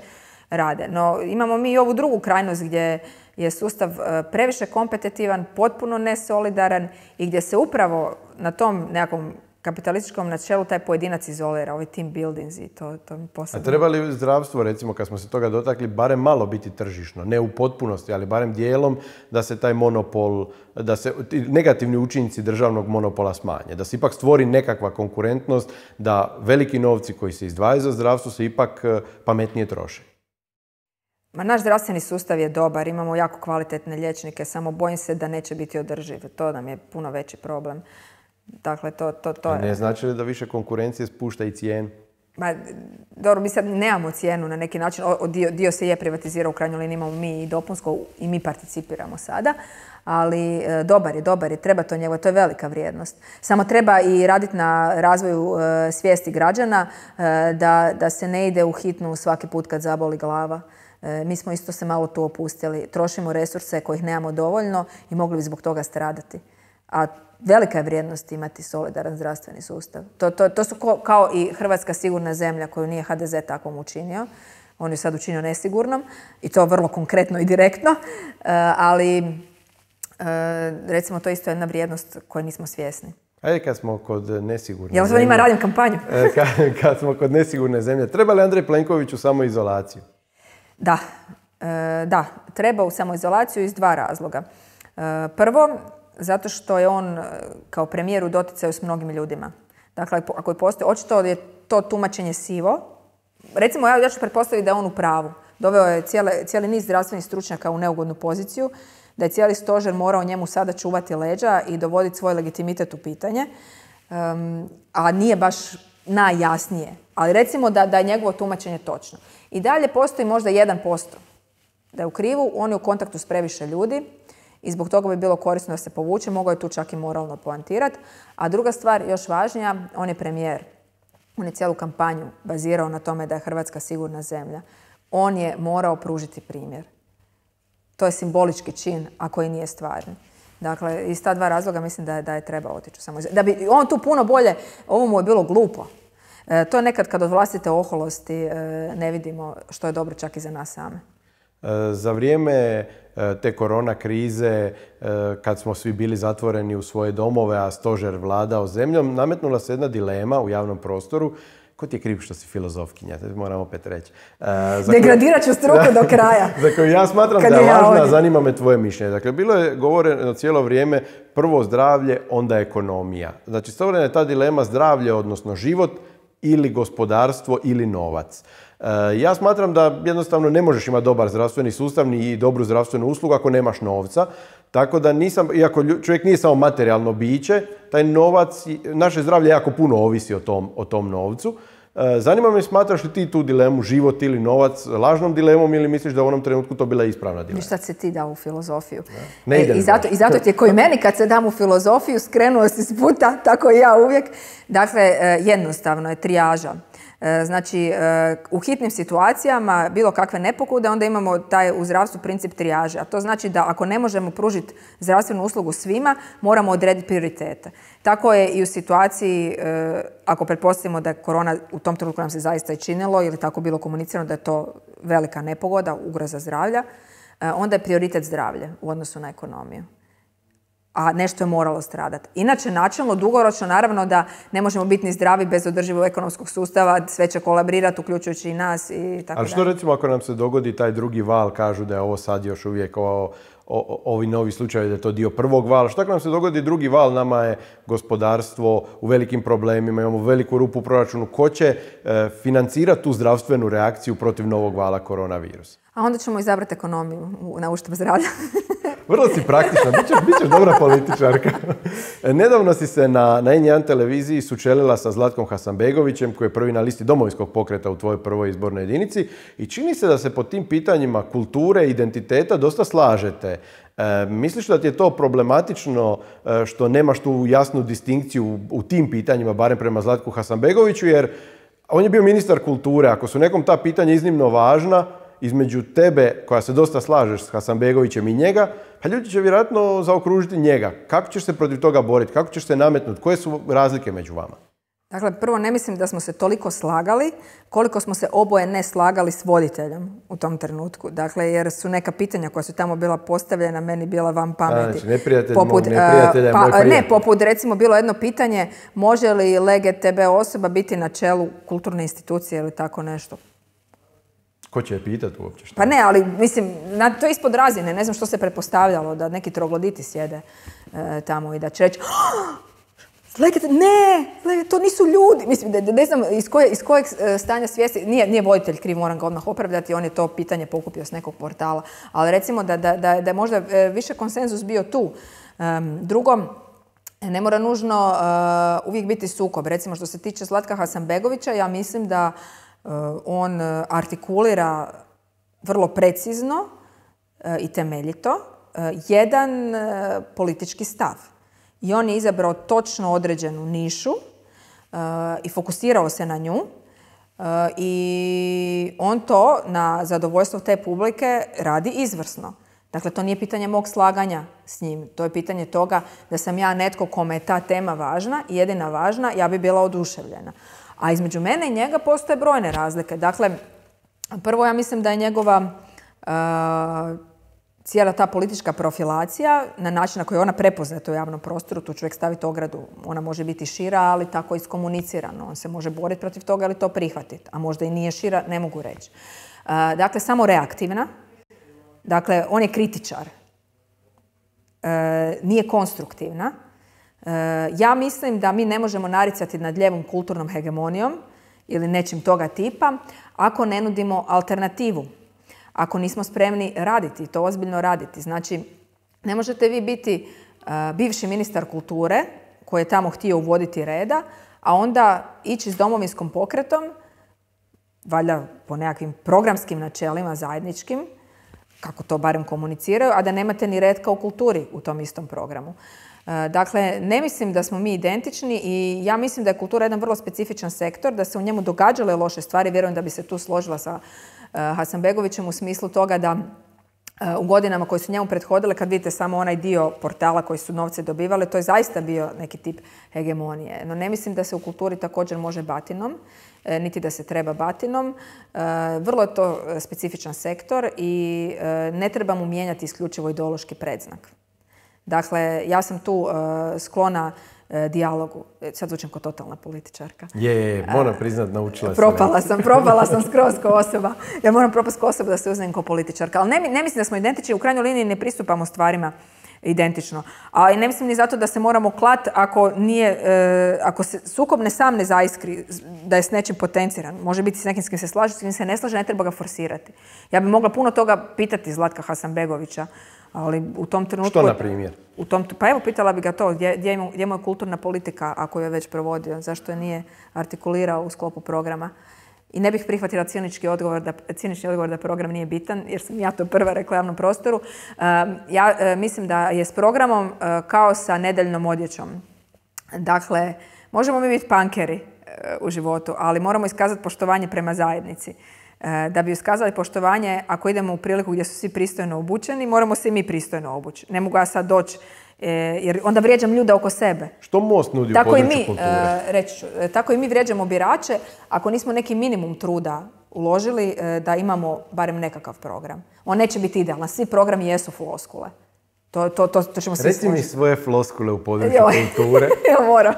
rade. No imamo mi i ovu drugu krajnost gdje je sustav previše kompetitivan, potpuno nesolidaran i gdje se upravo na tom nekakvom kapitalističkom načelu taj pojedinac izolira, ovi team buildings i to mi posebno. A treba li zdravstvo, recimo, kad smo se toga dotakli, barem malo biti tržišno, ne u potpunosti, ali barem dijelom da se taj monopol, da se negativni učinci državnog monopola smanje, da se ipak stvori nekakva konkurentnost, da veliki novci koji se izdvajaju za zdravstvo se ipak pametnije troše? Ma naš zdravstveni sustav je dobar, imamo jako kvalitetne liječnike, samo bojim se da neće biti održiv, to nam je puno veći problem. Dakle, to, to, to je... Ne znači li da više konkurencije spušta i cijenu? Ma, dobro, mi sad nemamo cijenu na neki način. O, dio, dio se je privatizirao, u krajnjoj liniji imamo mi i dopunsko i mi participiramo sada. Ali e, dobar je, dobar je, treba to njegova, to je velika vrijednost. Samo treba i raditi na razvoju e, svijesti građana e, da, da se ne ide u hitnu svaki put kad zaboli glava. E, mi smo isto se malo tu opustili. Trošimo resurse kojih nemamo dovoljno i mogli bi zbog toga stradati. A velika je vrijednost imati solidaran zdravstveni sustav. To, to, to su ko, kao i Hrvatska sigurna zemlja koju nije ha de ze takvom učinio. On ju sad učinio nesigurnom i to vrlo konkretno i direktno. E, ali e, recimo to je isto jedna vrijednost koju nismo svjesni. Ajde kad smo kod nesigurne zemlje... Ja sam njima radim kampanju. kad, kad smo kod nesigurne zemlje, treba li Andrej Plenković u samoizolaciju? Da. E, da, treba u samoizolaciju iz dva razloga. E, prvo... Zato što je on kao premijer u doticaju s mnogim ljudima. Dakle, ako je postoje, očito je to tumačenje sivo. Recimo, ja ću pretpostaviti da je on u pravu. Doveo je cijeli niz zdravstvenih stručnjaka u neugodnu poziciju, da je cijeli stožer morao njemu sada čuvati leđa i dovoditi svoj legitimitet u pitanje, um, a nije baš najjasnije. Ali recimo da, da je njegovo tumačenje točno. I dalje postoji možda jedan posto da je u krivu, on je u kontaktu s previše ljudi, i zbog toga bi bilo korisno da se povuče, mogao je tu čak i moralno poentirati. A druga stvar, još važnija, on je premijer. On je cijelu kampanju bazirao na tome da je Hrvatska sigurna zemlja. On je morao pružiti primjer. To je simbolički čin, a koji nije stvaran. Dakle, iz ta dva razloga mislim da je, da je treba otići. Da bi on tu puno bolje, ovo mu je bilo glupo. E, to je nekad kad od vlastite oholosti e, ne vidimo što je dobro čak i za nas same. Za vrijeme te korona krize, kad smo svi bili zatvoreni u svoje domove, a stožer vladao zemljom, nametnula se jedna dilema u javnom prostoru. Ko ti je kriv što si filozofkinja? To moram opet reći. Degradirat ću struku do kraja. Dakle, ja smatram da je važna, zanima me tvoje mišljenje. Dakle, bilo je govoreno cijelo vrijeme prvo zdravlje, onda ekonomija. Znači, stvorena je ta dilema zdravlje, odnosno život, ili gospodarstvo, ili novac. Ja smatram da jednostavno ne možeš imati dobar zdravstveni sustav ni dobru zdravstvenu uslugu ako nemaš novca. Tako da nisam, iako čovjek nije samo materijalno biće, taj novac, naše zdravlje jako puno ovisi o tom, o tom novcu. Zanima me, smatraš li ti tu dilemu, život ili novac, lažnom dilemom ili misliš da u onom trenutku to bila ispravna dilema? Ništa se ti dao u filozofiju. Ne, ne idem. I zato, i zato ti je koji meni kad se dam u filozofiju skrenuo si s puta, tako i ja uvijek. Dakle, jednostavno je trijaža. Znači, u hitnim situacijama bilo kakve nepogode, onda imamo taj u zdravstvu princip trijaže. A to znači da ako ne možemo pružiti zdravstvenu uslugu svima, moramo odrediti prioritete. Tako je i u situaciji, ako pretpostavimo da je korona u tom trenutku nam se zaista i činilo ili tako bilo komunicirano da je to velika nepogoda, ugroza zdravlja, onda je prioritet zdravlje u odnosu na ekonomiju. A nešto je moralo stradati. Inače, načelno, dugoročno, naravno da ne možemo biti ni zdravi bez održivog ekonomskog sustava, sve će kolabrirati, uključujući i nas i tako da. Ali što recimo ako nam se dogodi taj drugi val, kažu da je ovo sad još uvijek ovo... O, ovi novi slučajevi da je to dio prvog vala. Šta nam se dogodi drugi val? Nama je gospodarstvo u velikim problemima, imamo veliku rupu u proračunu. Ko će e, financirati tu zdravstvenu reakciju protiv novog vala koronavirusa? A onda ćemo izabrati ekonomiju na uštrb zdravlja. Vrlo si praktična, bit ćeš, bit ćeš dobra političarka. Nedavno si se na, na N jedan televiziji sučelila sa Zlatkom Hasanbegovićem, koji je prvi na listi Domovinskog pokreta u tvojoj prvoj izbornoj jedinici. I čini se da se po tim pitanjima kulture i identiteta dosta slažete. E, misliš da ti je to problematično e, što nemaš tu jasnu distinkciju u, u tim pitanjima, barem prema Zlatku Hasanbegoviću, jer on je bio ministar kulture. Ako su nekom ta pitanja iznimno važna, između tebe, koja se dosta slažeš s Hasanbegovićem i njega, pa ljudi će vjerojatno zaokružiti njega. Kako ćeš se protiv toga boriti? Kako ćeš se nametnuti? Koje su razlike među vama? Dakle, prvo ne mislim da smo se toliko slagali koliko smo se oboje ne slagali s voditeljem u tom trenutku. Dakle, jer su neka pitanja koja su tamo bila postavljena meni bila van pameti. Znači, neprijatelj poput, moj neprijatelj, pa, moj prijatelj. Ne, poput recimo bilo jedno pitanje, može li L G B T osoba biti na čelu kulturne institucije ili tako nešto. Ko će je pitati uopće što? Pa ne, ali mislim, to je ispod razine. Ne znam što se pretpostavljalo da neki trogloditi sjede e, tamo i da će reći ne, to nisu ljudi. Mislim, da, da ne znam iz, koje, iz kojeg stanja svijesti, nije, nije voditelj kriv, moram ga odmah opravljati, on je to pitanje pokupio s nekog portala. Ali recimo da, da, da, da je možda više konsenzus bio tu. Um, drugo, ne mora nužno uh, uvijek biti sukob. Recimo što se tiče Zlatka Hasanbegovića, ja mislim da on artikulira vrlo precizno i temeljito jedan politički stav. I on je izabrao točno određenu nišu i fokusirao se na nju. I on to, na zadovoljstvo te publike, radi izvrsno. Dakle, to nije pitanje mog slaganja s njim. To je pitanje toga da sam ja netko kome je ta tema važna i jedina važna, ja bi bila oduševljena. A između mene i njega postoje brojne razlike. Dakle, prvo ja mislim da je njegova e, cijela ta politička profilacija na način na koji je ona prepoznata u javnom prostoru, tu čovjek staviti ogradu, ona može biti šira, ali tako iskomunicirano. On se može boriti protiv toga ili to prihvatiti, a možda i nije šira, ne mogu reći. E, dakle, samo reaktivna. Dakle, on je kritičar. E, nije konstruktivna. Ja mislim da mi ne možemo naricati nad lijevom kulturnom hegemonijom ili nečim toga tipa ako ne nudimo alternativu, ako nismo spremni raditi, to ozbiljno raditi. Znači, ne možete vi biti uh, bivši ministar kulture koji je tamo htio uvoditi reda, a onda ići s Domovinskom pokretom, valjda po nekakvim programskim načelima zajedničkim, kako to barem komuniciraju, a da nemate ni red kao kulturi u tom istom programu. Dakle, ne mislim da smo mi identični i ja mislim da je kultura jedan vrlo specifičan sektor, da se u njemu događale loše stvari. Vjerujem da bi se tu složila sa Hasanbegovićem u smislu toga da u godinama koje su njemu prethodile, kad vidite samo onaj dio portala koji su novce dobivale, to je zaista bio neki tip hegemonije. No ne mislim da se u kulturi također može batinom, niti da se treba batinom. Vrlo je to specifičan sektor i ne treba mu mijenjati isključivo ideološki predznak. Dakle, ja sam tu sklona dijalogu. Sad zvučim kao totalna političarka. Je, je, moram priznat, naučila sam. Propala sam, propala sam skroz kao osoba. Ja moram propast kao osoba da se uzmem kao političarka. Ali ne, ne mislim da smo identični, u krajnjoj liniji ne pristupamo stvarima identično. A ne mislim ni zato da se moramo klati ako nije, e, ako se sukobne sam ne zaiskri da je s nečim potenciran. Može biti s nekim s kim se slaže, s kim se ne slaže, ne treba ga forsirati. Ja bi mogla puno toga pitati Zlatka Hasanbegovića, ali u tom trenutku... Što, na primjer? U tom, pa evo, pitala bi ga to, gdje, gdje mu je kulturna politika, ako ju je već provodio, zašto je nije artikulirao u sklopu programa. I ne bih prihvatila cinički odgovor da, cinični odgovor da program nije bitan, jer sam ja to prva rekla javnom prostoru. Ja mislim da je s programom kao sa nedeljnom odjećom. Dakle, možemo mi biti pankeri u životu, ali moramo iskazati poštovanje prema zajednici. Da bi iskazali poštovanje, ako idemo u priliku gdje su svi pristojno obučeni, moramo se i mi pristojno obući. Ne mogu ja sad doći, jer onda vrijeđam ljude oko sebe. Što Most nudi u području kulture? Reći ću, tako i mi vrijeđamo birače ako nismo neki minimum truda uložili da imamo barem nekakav program. On neće biti idealan, svi programi jesu floskule. To, to, to, to ćemo svi služiti. Reci mi svoje floskule u području kulture. Ja moram.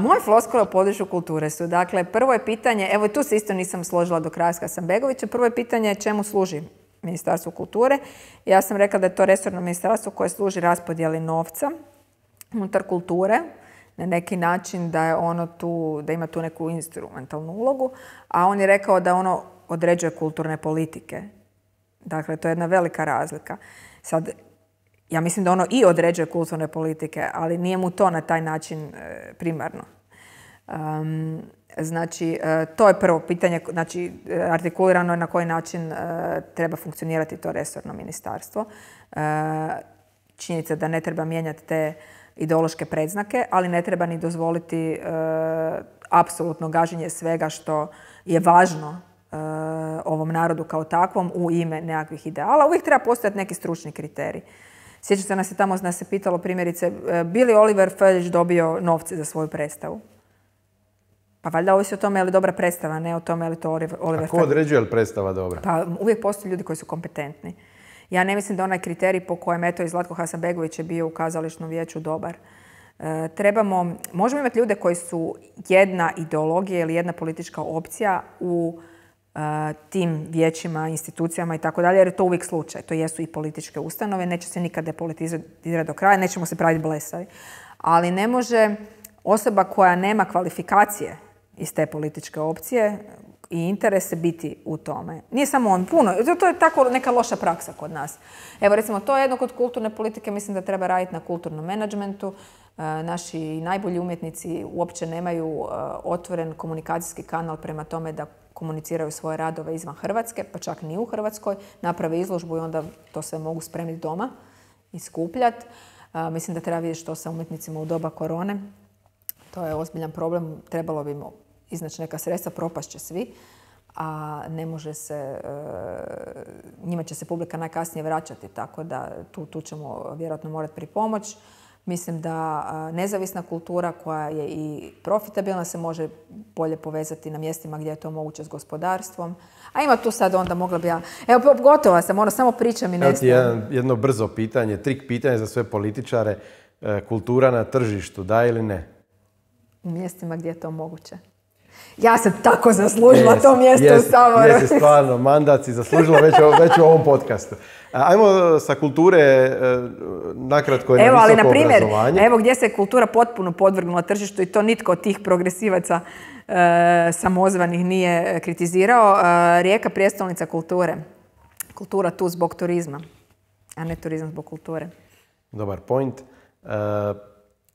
Moje floskole u području kulture su, dakle, prvo je pitanje, evo tu se isto nisam složila do kraja s Hasanbegovićem, prvo je pitanje čemu služi Ministarstvo kulture. Ja sam rekla da je to resorno ministarstvo koje služi raspodjeli novca unutar kulture, na neki način da je ono tu, da ima tu neku instrumentalnu ulogu, a on je rekao da ono određuje kulturne politike. Dakle, to je jedna velika razlika. Sad, ja mislim da ono i određuje kulturne politike, ali nije mu to na taj način primarno. Um, znači, to je prvo pitanje, znači, artikulirano je na koji način uh, treba funkcionirati to resorno ministarstvo. Uh, činjenica da ne treba mijenjati te ideološke predznake, ali ne treba ni dozvoliti uh, apsolutno gaženje svega što je važno uh, ovom narodu kao takvom u ime nekakvih ideala. Uvijek treba postojati neki stručni kriterij. Sjećate se nas je tamo nas se pitalo primjerice, bi li Oliver Felić dobio novce za svoju predstavu? Pa valjda ovisi o tome je li dobra predstava, ne o tome je li to Oliver Felić. A ko određuje je li predstava dobra? Pa uvijek postoji ljudi koji su kompetentni. Ja ne mislim da onaj kriterij po kojem eto i Zlatko Hasanbegović je bio u kazališnom vijeću dobar. E, trebamo, možemo imati ljude koji su jedna ideologija ili jedna politička opcija u tim vijećima, institucijama i tako dalje, jer je to uvijek slučaj. To jesu i političke ustanove, neće se nikad depolitizirati do kraja, nećemo se praviti blesavi. Ali ne može osoba koja nema kvalifikacije iz te političke opcije i interese biti u tome. Nije samo on puno, to je tako neka loša praksa kod nas. Evo recimo, to je jedno kod kulturne politike, mislim da treba raditi na kulturnom menadžmentu. Naši najbolji umjetnici uopće nemaju otvoren komunikacijski kanal prema tome da komuniciraju svoje radove izvan Hrvatske, pa čak ni u Hrvatskoj, naprave izložbu i onda to sve mogu spremiti doma i skupljati. Mislim da treba vidjeti što sa umjetnicima u doba korone. To je ozbiljan problem, trebalo bi im iznaći neka sredstva, propašće svi, a ne može se, njima će se publika najkasnije vraćati, tako da tu, tu ćemo vjerojatno morati pripomoći. Mislim da nezavisna kultura koja je i profitabilna se može bolje povezati na mjestima gdje je to moguće s gospodarstvom. A ima tu sad onda mogla bi ja... Evo, gotova sam, ono, samo pričam i ne znam. Jedno brzo pitanje, trik pitanje za sve političare. Kultura na tržištu, da ili ne? U mjestima gdje je to moguće. Ja sam tako zaslužila yes, to mjesto yes, u Saboru. Jesi stvarno, mandat si zaslužila već, već u ovom podcastu. Ajmo sa kulture nakratko i na visoko obrazovanje. Evo, ali na primjer, evo gdje se kultura potpuno podvrgnula tržištu i to nitko od tih progresivaca e, samozvanih nije kritizirao. E, Rijeka, prijestolnica kulture. Kultura tu zbog turizma, a ne turizam zbog kulture. Dobar point. E,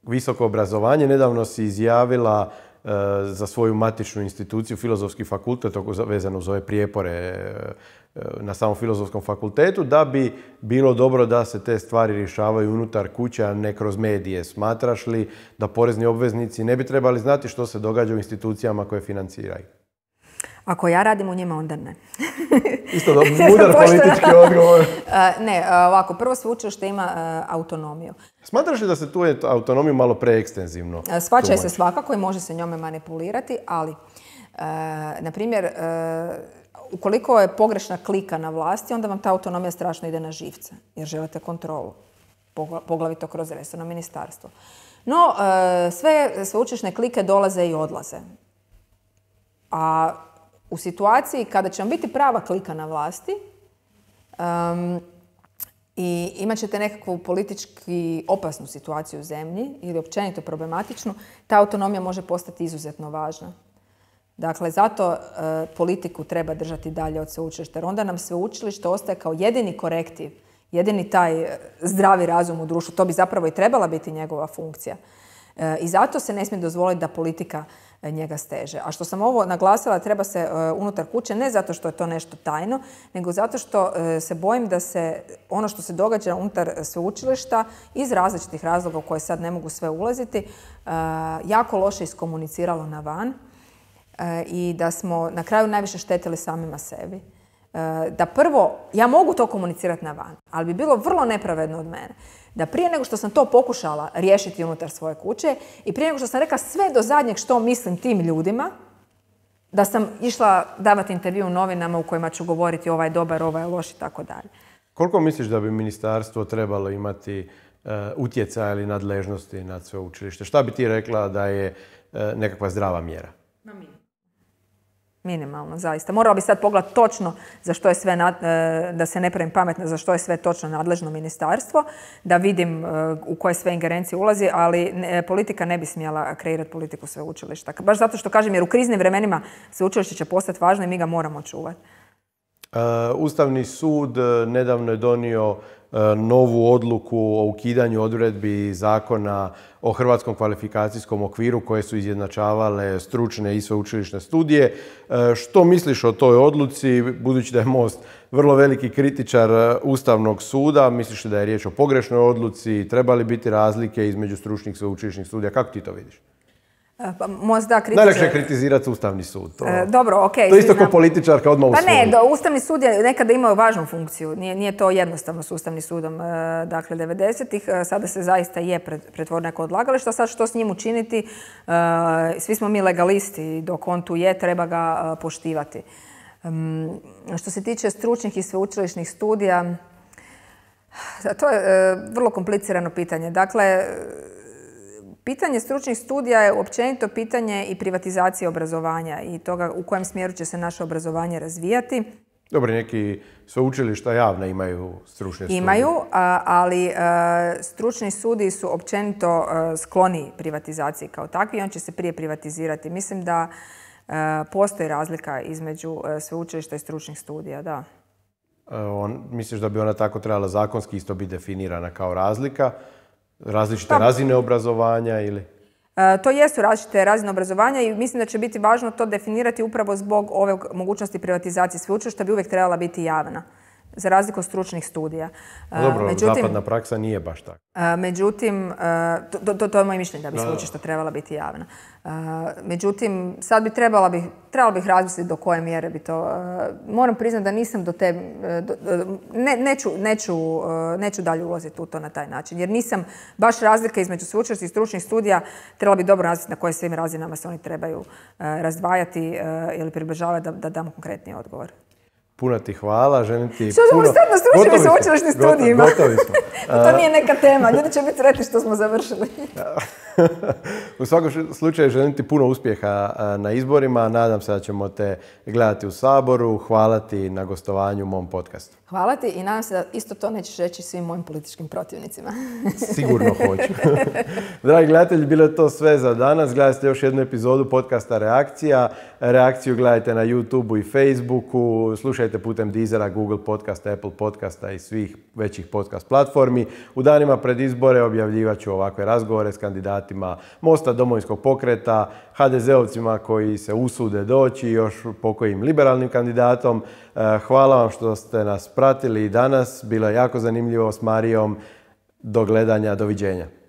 visoko obrazovanje. Nedavno si izjavila za svoju matičnu instituciju, Filozofski fakultet, vezano uz ove prijepore na samom Filozofskom fakultetu, da bi bilo dobro da se te stvari rješavaju unutar kuće, a ne kroz medije. Smatraš li da porezni obveznici ne bi trebali znati što se događa u institucijama koje financiraju? Ako ja radim u njima, onda ne. Isto dobro, mudar politički odgovor. Ne, ovako, prvo sveučilište ima autonomiju. Smatraš li da se tu je autonomiju malo preekstenzivno? Shvaća se svakako i može se njome manipulirati, ali, na primjer, ukoliko je pogrešna klika na vlasti, onda vam ta autonomija strašno ide na živce, jer želite kontrolu, poglavito kroz resorno ministarstvo. No, sve sveučilišne klike dolaze i odlaze. A u situaciji kada će vam biti prava klika na vlasti um, i imat ćete nekakvu politički opasnu situaciju u zemlji ili općenito problematičnu, ta autonomija može postati izuzetno važna. Dakle, zato e, politiku treba držati dalje od sveučilišta, jer onda nam sveučilište ostaje kao jedini korektiv, jedini taj zdravi razum u društvu. To bi zapravo i trebala biti njegova funkcija. E, I zato se ne smije dozvoliti da politika njega steže. A što sam ovo naglasila, treba se uh, unutar kuće, ne zato što je to nešto tajno, nego zato što uh, se bojim da se ono što se događa unutar sveučilišta, iz različitih razloga u koje sad ne mogu sve ulaziti, uh, jako loše iskomuniciralo na van uh, i da smo na kraju najviše štetili samima sebi. Uh, da prvo, ja mogu to komunicirati na van, ali bi bilo vrlo nepravedno od mene da prije nego što sam to pokušala riješiti unutar svoje kuće i prije nego što sam rekla sve do zadnjeg što mislim tim ljudima, da sam išla davati intervju u novinama u kojima ću govoriti ovaj dobar, ovaj loš i tako dalje. Koliko misliš da bi ministarstvo trebalo imati uh, utjecaj ili nadležnosti nad sveučilište? Šta bi ti rekla da je uh, nekakva zdrava mjera? Na minimalno. Minimalno, zaista. Morala bi sad pogledati točno za što je sve, da se ne pravim pametno, za što je sve točno nadležno ministarstvo, da vidim u koje sve ingerencije ulazi, ali politika ne bi smjela kreirati politiku sveučilišta. Baš zato što kažem, jer u kriznim vremenima sveučilište će postati važno i mi ga moramo čuvati. Ustavni sud nedavno je donio novu odluku o ukidanju odredbi zakona o hrvatskom kvalifikacijskom okviru koje su izjednačavale stručne i sveučilišne studije. Što misliš o toj odluci, budući da je Most vrlo veliki kritičar Ustavnog suda? Misliš da je riječ o pogrešnoj odluci? Treba li biti razlike između stručnih i sveučilišnih studija? Kako ti to vidiš? Most, da, kritičar... Najlakše je kritizirati Ustavni sud. To, e, dobro, okay, to isto kao političarka odmah u svoju. Pa ne, da, Ustavni sud je nekada imao važnu funkciju. Nije, nije to jednostavno s Ustavnim sudom. E, dakle, devedesetih sada se zaista je pretvoreno neko odlagalište. A sad što s njim učiniti? E, svi smo mi legalisti. Dok on tu je, treba ga poštivati. E, što se tiče stručnih i sveučilišnih studija, to je e, vrlo komplicirano pitanje. Dakle, pitanje stručnih studija je općenito pitanje i privatizacije obrazovanja i toga u kojem smjeru će se naše obrazovanje razvijati. Dobro, neki sveučilišta javna imaju stručne studije. Imaju, ali stručni studiji su općenito skloni privatizaciji kao takvi i on će se prije privatizirati. Mislim da postoji razlika između sveučilišta i stručnih studija, da. On, misliš da bi ona tako trebala zakonski isto biti definirana kao razlika? Različite razine obrazovanja ili? To jesu različite razine obrazovanja i mislim da će biti važno to definirati upravo zbog ove mogućnosti privatizacije sveučilišta bi uvijek trebala biti javna, za razliku od stručnih studija. Dobro, međutim, zapadna praksa nije baš tako. Međutim, to, to, to je moje mišljenje da bi sveučilišta trebala biti javna. Međutim, sad bi trebala bih, trebala bih razmisliti do koje mjere bi to... Moram priznati da nisam do te... Do, ne, neću, neću, neću dalje ulaziti u to na taj način, jer nisam baš razlika između sveučilišta i stručnih studija. Trebala bi dobro razmisliti na koje svim razinama se oni trebaju razdvajati ili približavati da, da dam konkretni odgovor. Puno ti hvala, želim ti što puno... Što ćemo sad na stručnim sveučilišnim studijima? Gotovi smo. To nije neka tema, ljudi će biti sretni što smo završili. U svakom slučaju želim ti puno uspjeha na izborima, nadam se da ćemo te gledati u Saboru, hvala ti na gostovanju u mom podcastu. Hvala ti i nadam se da isto to nećeš reći svim mojim političkim protivnicima. Sigurno hoću. Dragi gledatelji, bilo je to sve za danas. Gledajte još jednu epizodu podcasta Reakcija. Reakciju gledajte na YouTube-u i Facebooku. Slušajte putem Deezera, Google Podcasta, Apple Podcasta i svih većih podcast platformi. U danima pred izbore objavljivat ću ovakve razgovore s kandidatima Mosta, Domovinskog pokreta, ha de zeovcima koji se usude doći i još pokojim liberalnim kandidatom. Hvala vam što ste nas pratili i danas. Bilo je jako zanimljivo s Marijom. Do gledanja, doviđenja.